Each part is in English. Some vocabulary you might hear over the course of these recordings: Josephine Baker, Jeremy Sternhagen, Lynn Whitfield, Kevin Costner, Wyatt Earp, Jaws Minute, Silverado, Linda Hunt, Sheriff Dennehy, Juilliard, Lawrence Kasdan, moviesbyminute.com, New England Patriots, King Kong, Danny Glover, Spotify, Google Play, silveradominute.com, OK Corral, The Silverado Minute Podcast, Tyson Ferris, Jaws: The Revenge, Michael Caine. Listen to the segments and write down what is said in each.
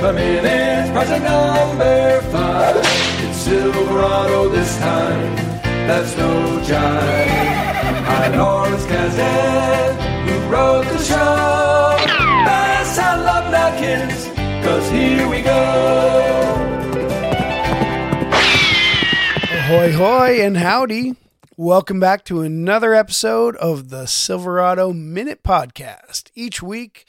per minute, project number 5. It's Silverado this time, that's no jive. I'm Lawrence Kasdan, who wrote the show. Pass out love napkins, 'cause here we go. Ahoy, hoy, and howdy. Welcome back to another episode of the Silverado Minute Podcast. Each week,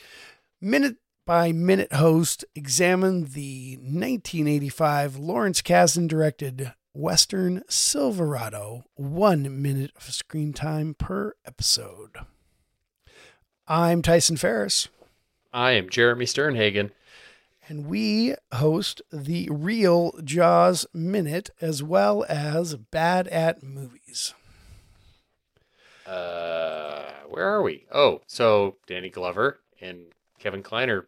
minute by minute host examine the 1985 Lawrence Kasdan directed Western Silverado, 1 minute of screen time per episode. I'm Tyson Ferris. I am Jeremy Sternhagen. And we host the Real Jaws Minute as well as Bad at Movies. Where are we? Oh, so Danny Glover and Kevin Kline are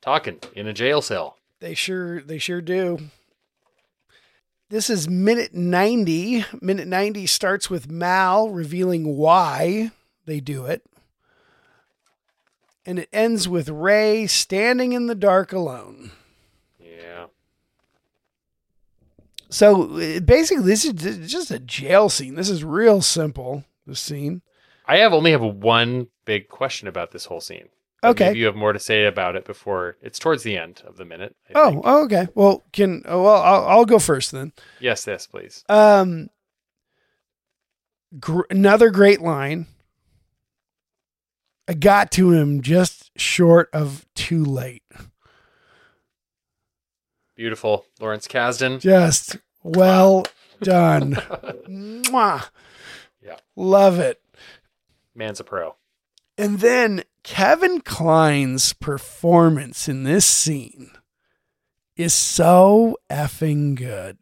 talking in a jail cell. They sure do. This is minute 90. Minute 90 starts with Mal revealing why they do it. And it ends with Ray standing in the dark alone. Yeah. So basically, this is just a jail scene. This is real simple, this scene. I only have one big question about this whole scene. Okay. Maybe you have more to say about it before it's towards the end of the minute. I think. Okay. Well, I'll go first then. Yes, please. Another great line. I got to him just short of too late. Beautiful. Lawrence Kasdan. Just well done. Mwah. Yeah. Love it. Man's a pro. And then Kevin Kline's performance in this scene is so effing good.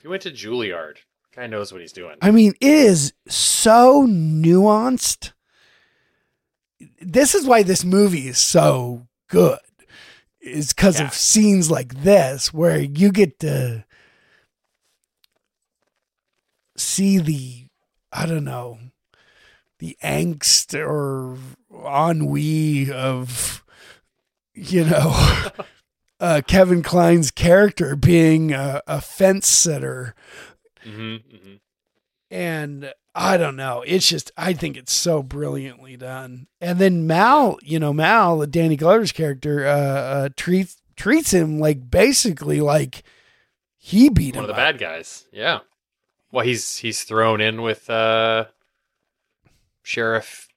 He went to Juilliard. Guy knows what he's doing. I mean, it is so nuanced. This is why this movie is so good, is because of scenes like this where you get to see the angst or ennui of, Kevin Kline's character being a fence sitter. Mm-hmm, mm-hmm. And I don't know. It's just, I think it's so brilliantly done. And then Mal, Danny Glover's character, treats him like basically like he beat him. One of the bad guys. Yeah. Well, he's thrown in with Sheriff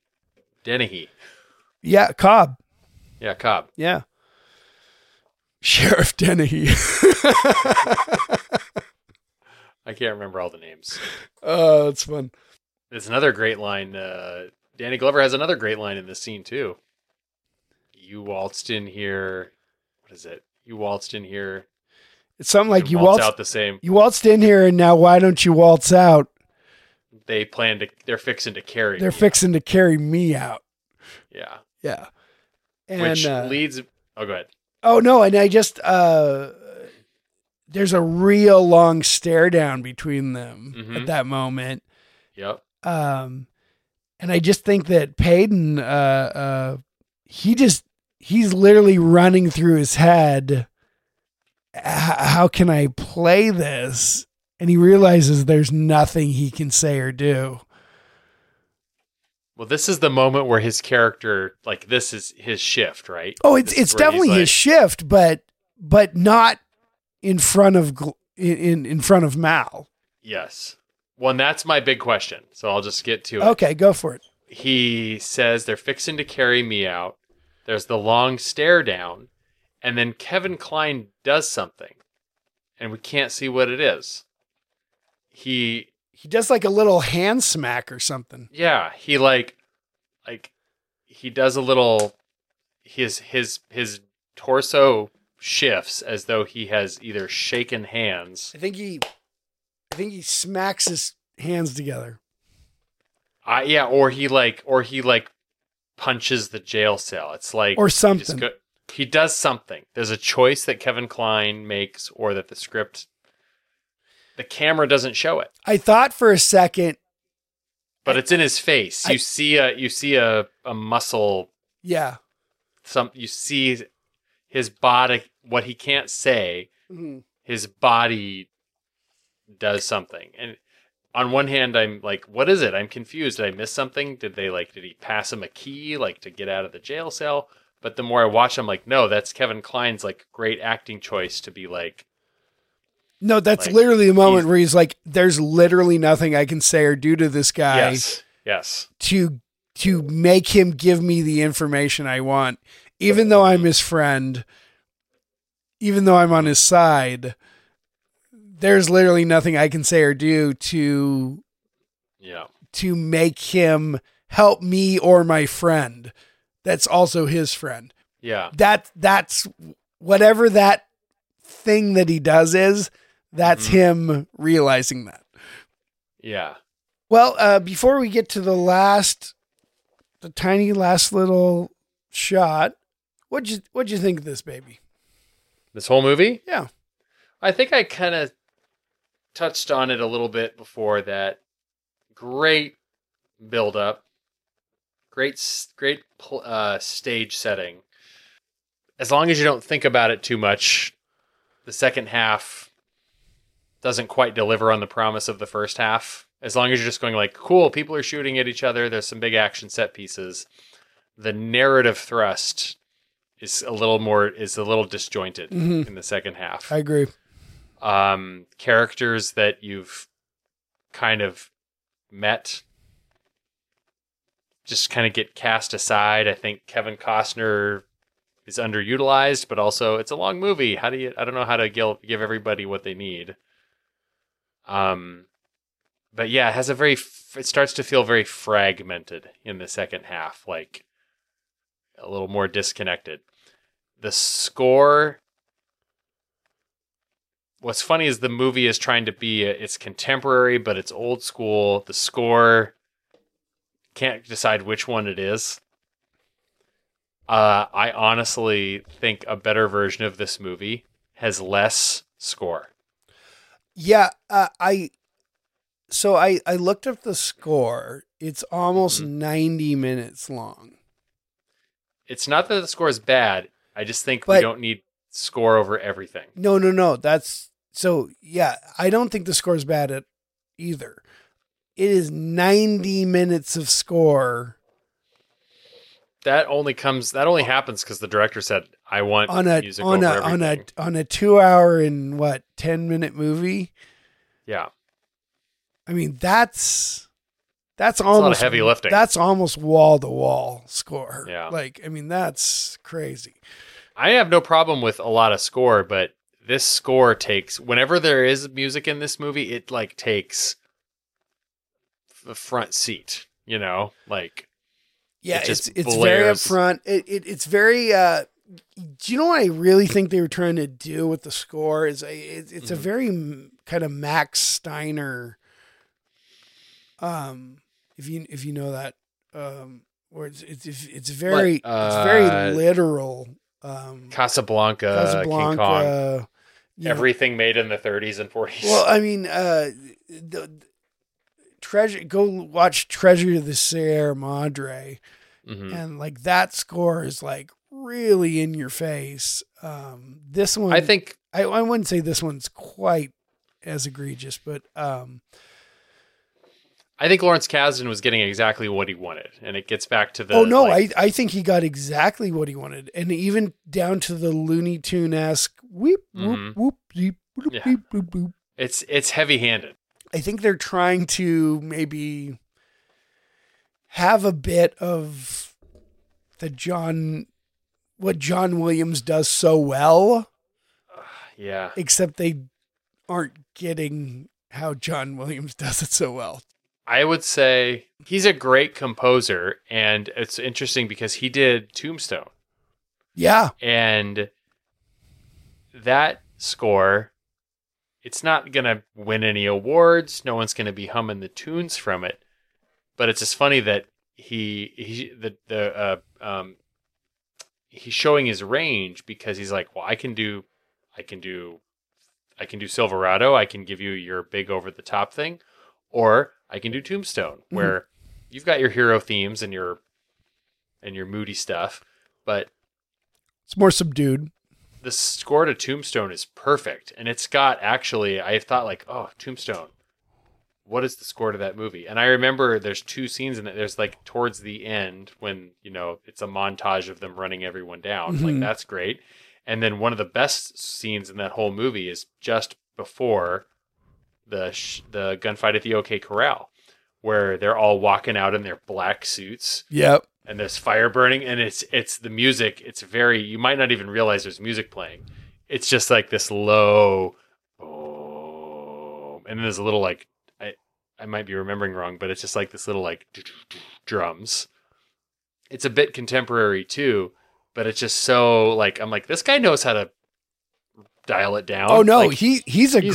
Dennehy. Yeah, Cobb. Yeah, Cobb. Yeah. Sheriff Dennehy. I can't remember all the names. Oh, it's fun. It's another great line. Danny Glover has another great line in this scene, too. You waltzed in here. What is it? You waltzed in here. It's something like you waltzed out the same. You waltzed in here, and now why don't you waltz out? They're fixing to carry me. They're fixing to carry me out. Yeah. Yeah. And, which leads... Oh, go ahead. Oh, no, and I just... there's a real long stare down between them at that moment. Yep. And I just think that Payton, he's literally running through his head. How can I play this? And he realizes there's nothing he can say or do. Well, this is the moment where his character, like this is his shift, right? Oh, it's definitely his shift, but not in front of Mal. Yes. Well, and that's my big question. So I'll just get to it. Okay, go for it. He says they're fixing to carry me out. There's the long stare down, and then Kevin Kline does something, and we can't see what it is. He does like a little hand smack or something. Yeah, he like he does a little. His torso shifts as though he has either shaken hands. I think he smacks his hands together. Or he punches the jail cell. It's like or something. He does something. There's a choice that Kevin Kline makes, or that the camera doesn't show it. I thought for a second, but it's in his face. You see a muscle. Yeah. You see. his body, what he can't say, mm-hmm. his body does something. And on one hand, I'm like, what is it? I'm confused. Did I miss something? Did he pass him a key, like, to get out of the jail cell? But the more I watch, I'm like, no, that's Kevin Kline's, like, great acting choice to be like. No, that's like, literally the moment where he's like, there's literally nothing I can say or do to this guy. Yes. To make him give me the information I want, even though I'm his friend, even though I'm on his side, there's literally nothing I can say or do to make him help me or my friend. That's also his friend. Yeah. That's whatever that thing that he does is, that's mm-hmm. him realizing that. Yeah. Well, before we get to the tiny last little shot, what'd you think of this baby? This whole movie? Yeah. I think I kind of touched on it a little bit before that. Great buildup. Great stage setting. As long as you don't think about it too much, the second half doesn't quite deliver on the promise of the first half. As long as you're just going like, cool, people are shooting at each other. There's some big action set pieces. The narrative thrust is a little disjointed mm-hmm. in the second half. I agree. Characters that you've kind of met just kind of get cast aside. I think Kevin Costner is underutilized, but also it's a long movie. I don't know how to give everybody what they need. But yeah, it has it starts to feel very fragmented in the second half, like a little more disconnected. The score, what's funny is the movie is trying to be, it's contemporary, but it's old school. The score, can't decide which one it is. I honestly think a better version of this movie has less score. Yeah, I looked up the score. It's almost 90 minutes long. It's not that the score is bad. I just think we don't need score over everything. No. I don't think the score is bad at either. It is 90 minutes of score. That only happens because the director said, "I want music over everything." On a 2 hour and 10 minute movie. Yeah, I mean that's almost a lot of heavy lifting. That's almost wall to wall score. Yeah, that's crazy. I have no problem with a lot of score, but this score takes whenever there is music in this movie, it like takes the front seat, yeah, it's very upfront. It's very. Do you know what I really think they were trying to do with the score? It's mm-hmm. a very kind of Max Steiner. If you know that, or it's very like, it's very literal. Casablanca, King Kong, everything made in the 30s and 40s. Well, I mean, go watch Treasure of the Sierra Madre, mm-hmm. and like that score is like really in your face. This one, I think, I wouldn't say this one's quite as egregious, but I think Lawrence Kasdan was getting exactly what he wanted, and it gets back to the. Oh no, I think he got exactly what he wanted, and even down to the Looney Tune-esque whoop mm-hmm. whoop whoop deep whoop, yeah. deep, whoop, whoop. It's heavy-handed. I think they're trying to maybe have a bit of what John Williams does so well. Yeah. Except they aren't getting how John Williams does it so well. I would say he's a great composer, and it's interesting because he did Tombstone. Yeah. And that score, it's not going to win any awards. No one's going to be humming the tunes from it. But it's just funny that he's showing his range because he's like, well, I can do Silverado. I can give you your big over the top thing, or I can do Tombstone, mm-hmm. where you've got your hero themes and your moody stuff, but it's more subdued. the score to Tombstone is perfect. And it's got, actually, I thought like, oh, Tombstone, what is the score to that movie? And I remember there's two scenes in it. There's like towards the end when, you know, it's a montage of them running everyone down. Mm-hmm. Like, that's great. And then one of the best scenes in that whole movie is just before the gunfight at the OK Corral, where they're all walking out in their black suits. Yep. And there's fire burning, and it's the music. It's very, you might not even realize there's music playing. It's just like this low boom, and then there's a little like, I might be remembering wrong, but it's just like this little like drums. It's a bit contemporary too, but it's just so like, I'm like, this guy knows how to dial it down. Oh no, like, he's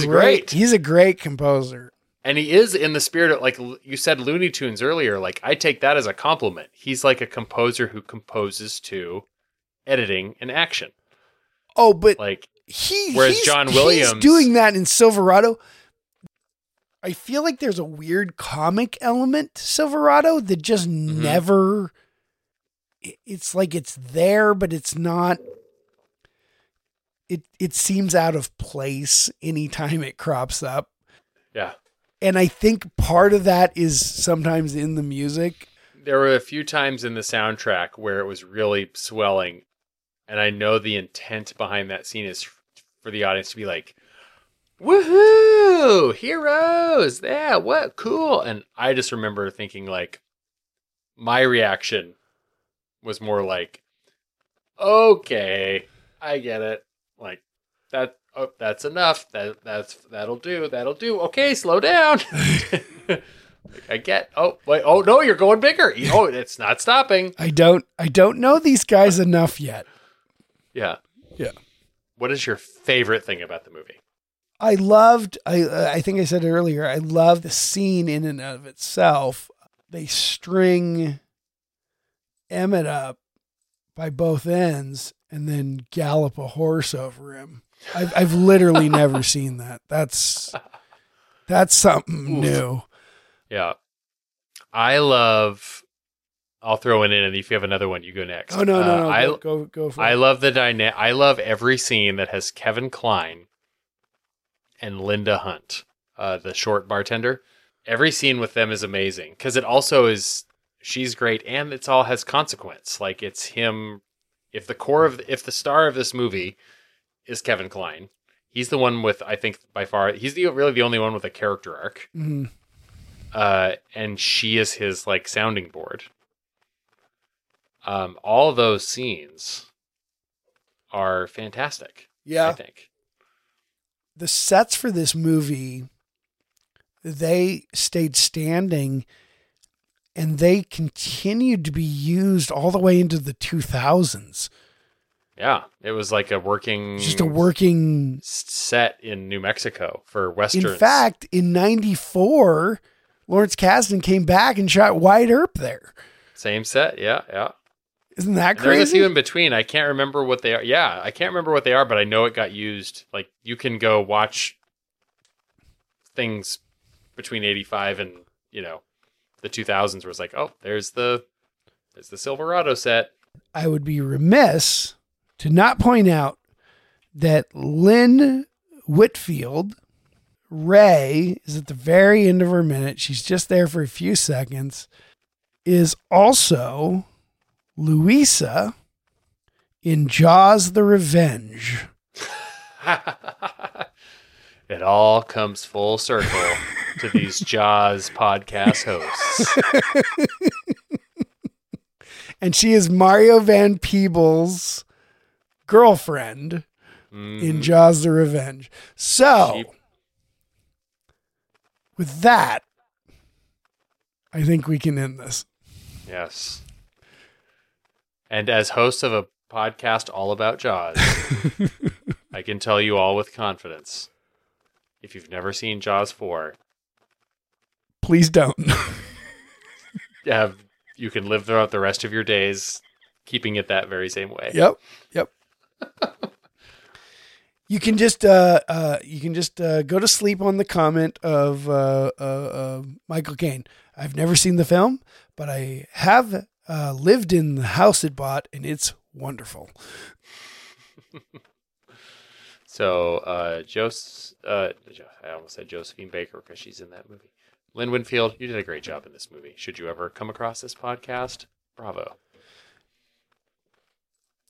great. He's a great composer. And he is in the spirit of, like you said, Looney Tunes earlier. Like, I take that as a compliment. He's like a composer who composes to editing and action. Oh, but like whereas John Williams doing that in Silverado. I feel like there's a weird comic element to Silverado that just never. It's like it's there, but it's not. It seems out of place anytime it crops up. Yeah. And I think part of that is sometimes in the music. There were a few times in the soundtrack where it was really swelling. And I know the intent behind that scene is for the audience to be like, woohoo, heroes. Yeah, what cool. And I just remember thinking like, my reaction was more like, okay, I get it. Like that. Oh, that's enough. That'll do. Okay, slow down. I get. Oh, wait. Oh no, you're going bigger. Oh, it's not stopping. I don't know these guys enough yet. Yeah. Yeah. What is your favorite thing about the movie? I loved, I think I said it earlier, I love the scene in and of itself. They string Emmett up by both ends and then gallop a horse over him. I've literally never seen that. That's something new. Yeah. I'll throw one in, and if you have another one, you go next. Oh, no. Go for it. I love the dynamic. I love every scene that has Kevin Kline and Linda Hunt, the short bartender. Every scene with them is amazing because it also is, she's great, and it's all has consequence. Like, it's him. If the star of this movie is Kevin Kline. He's the one with, I think by far, he's really the only one with a character arc. Mm-hmm. And she is his like sounding board. All those scenes are fantastic. Yeah. I think the sets for this movie, they stayed standing and they continued to be used all the way into the 2000s. Yeah, it was like a working set in New Mexico for Westerns. In fact, in 94, Lawrence Kasdan came back and shot Wyatt Earp there. Same set, yeah. Isn't that crazy? There's a few in between. I can't remember what they are. Yeah, I can't remember what they are, but I know it got used. Like, you can go watch things between 85 and, you know, the 2000s where it's like, oh, there's the Silverado set. I would be remiss to not point out that Lynn Whitfield, Ray, is at the very end of her minute. She's just there for a few seconds. Is also Louisa in Jaws: The Revenge. It all comes full circle to these Jaws podcast hosts. And she is Mario Van Peebles' girlfriend in Jaws: The Revenge. So, with that, I think we can end this. Yes. And as host of a podcast all about Jaws, I can tell you all with confidence, if you've never seen Jaws 4, please don't. You can live throughout the rest of your days keeping it that very same way. Yep. You can just go to sleep on the comment of Michael Caine. I've never seen the film, but I have lived in the house it bought, and it's wonderful. So, I almost said Josephine Baker because she's in that movie. Lynn Whitfield, you did a great job in this movie. Should you ever come across this podcast, bravo.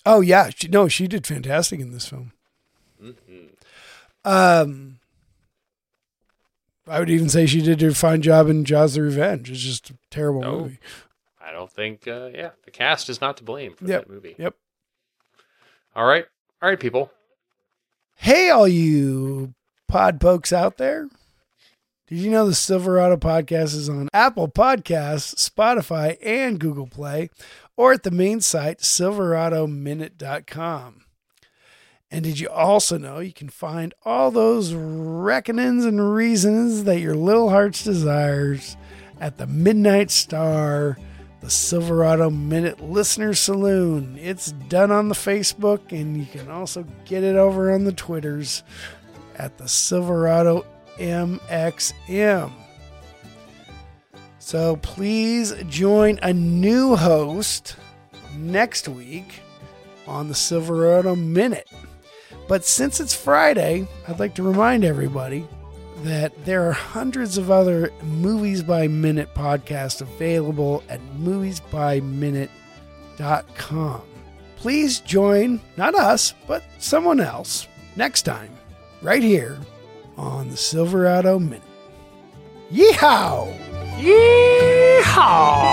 Oh, yeah. She did fantastic in this film. Mm-hmm. I would even say she did a fine job in Jaws: The Revenge. It's just a terrible movie. I don't think, the cast is not to blame for that movie. Yep. All right, people. Hey, all you pod pokes out there. Did you know the Silverado podcast is on Apple Podcasts, Spotify, and Google Play, or at the main site, silveradominute.com? And did you also know you can find all those reckonings and reasons that your little heart's desires at the Midnight Star, the Silverado Minute Listener Saloon? It's done on the Facebook, and you can also get it over on the Twitters at the Silverado MXM. So please join a new host next week on the Silverado Minute. But since it's Friday, I'd like to remind everybody that there are hundreds of other Movies by Minute podcasts available at moviesbyminute.com. Please join, not us, but someone else, next time, right here on the Silverado Minute. Yeehaw! Yeehaw!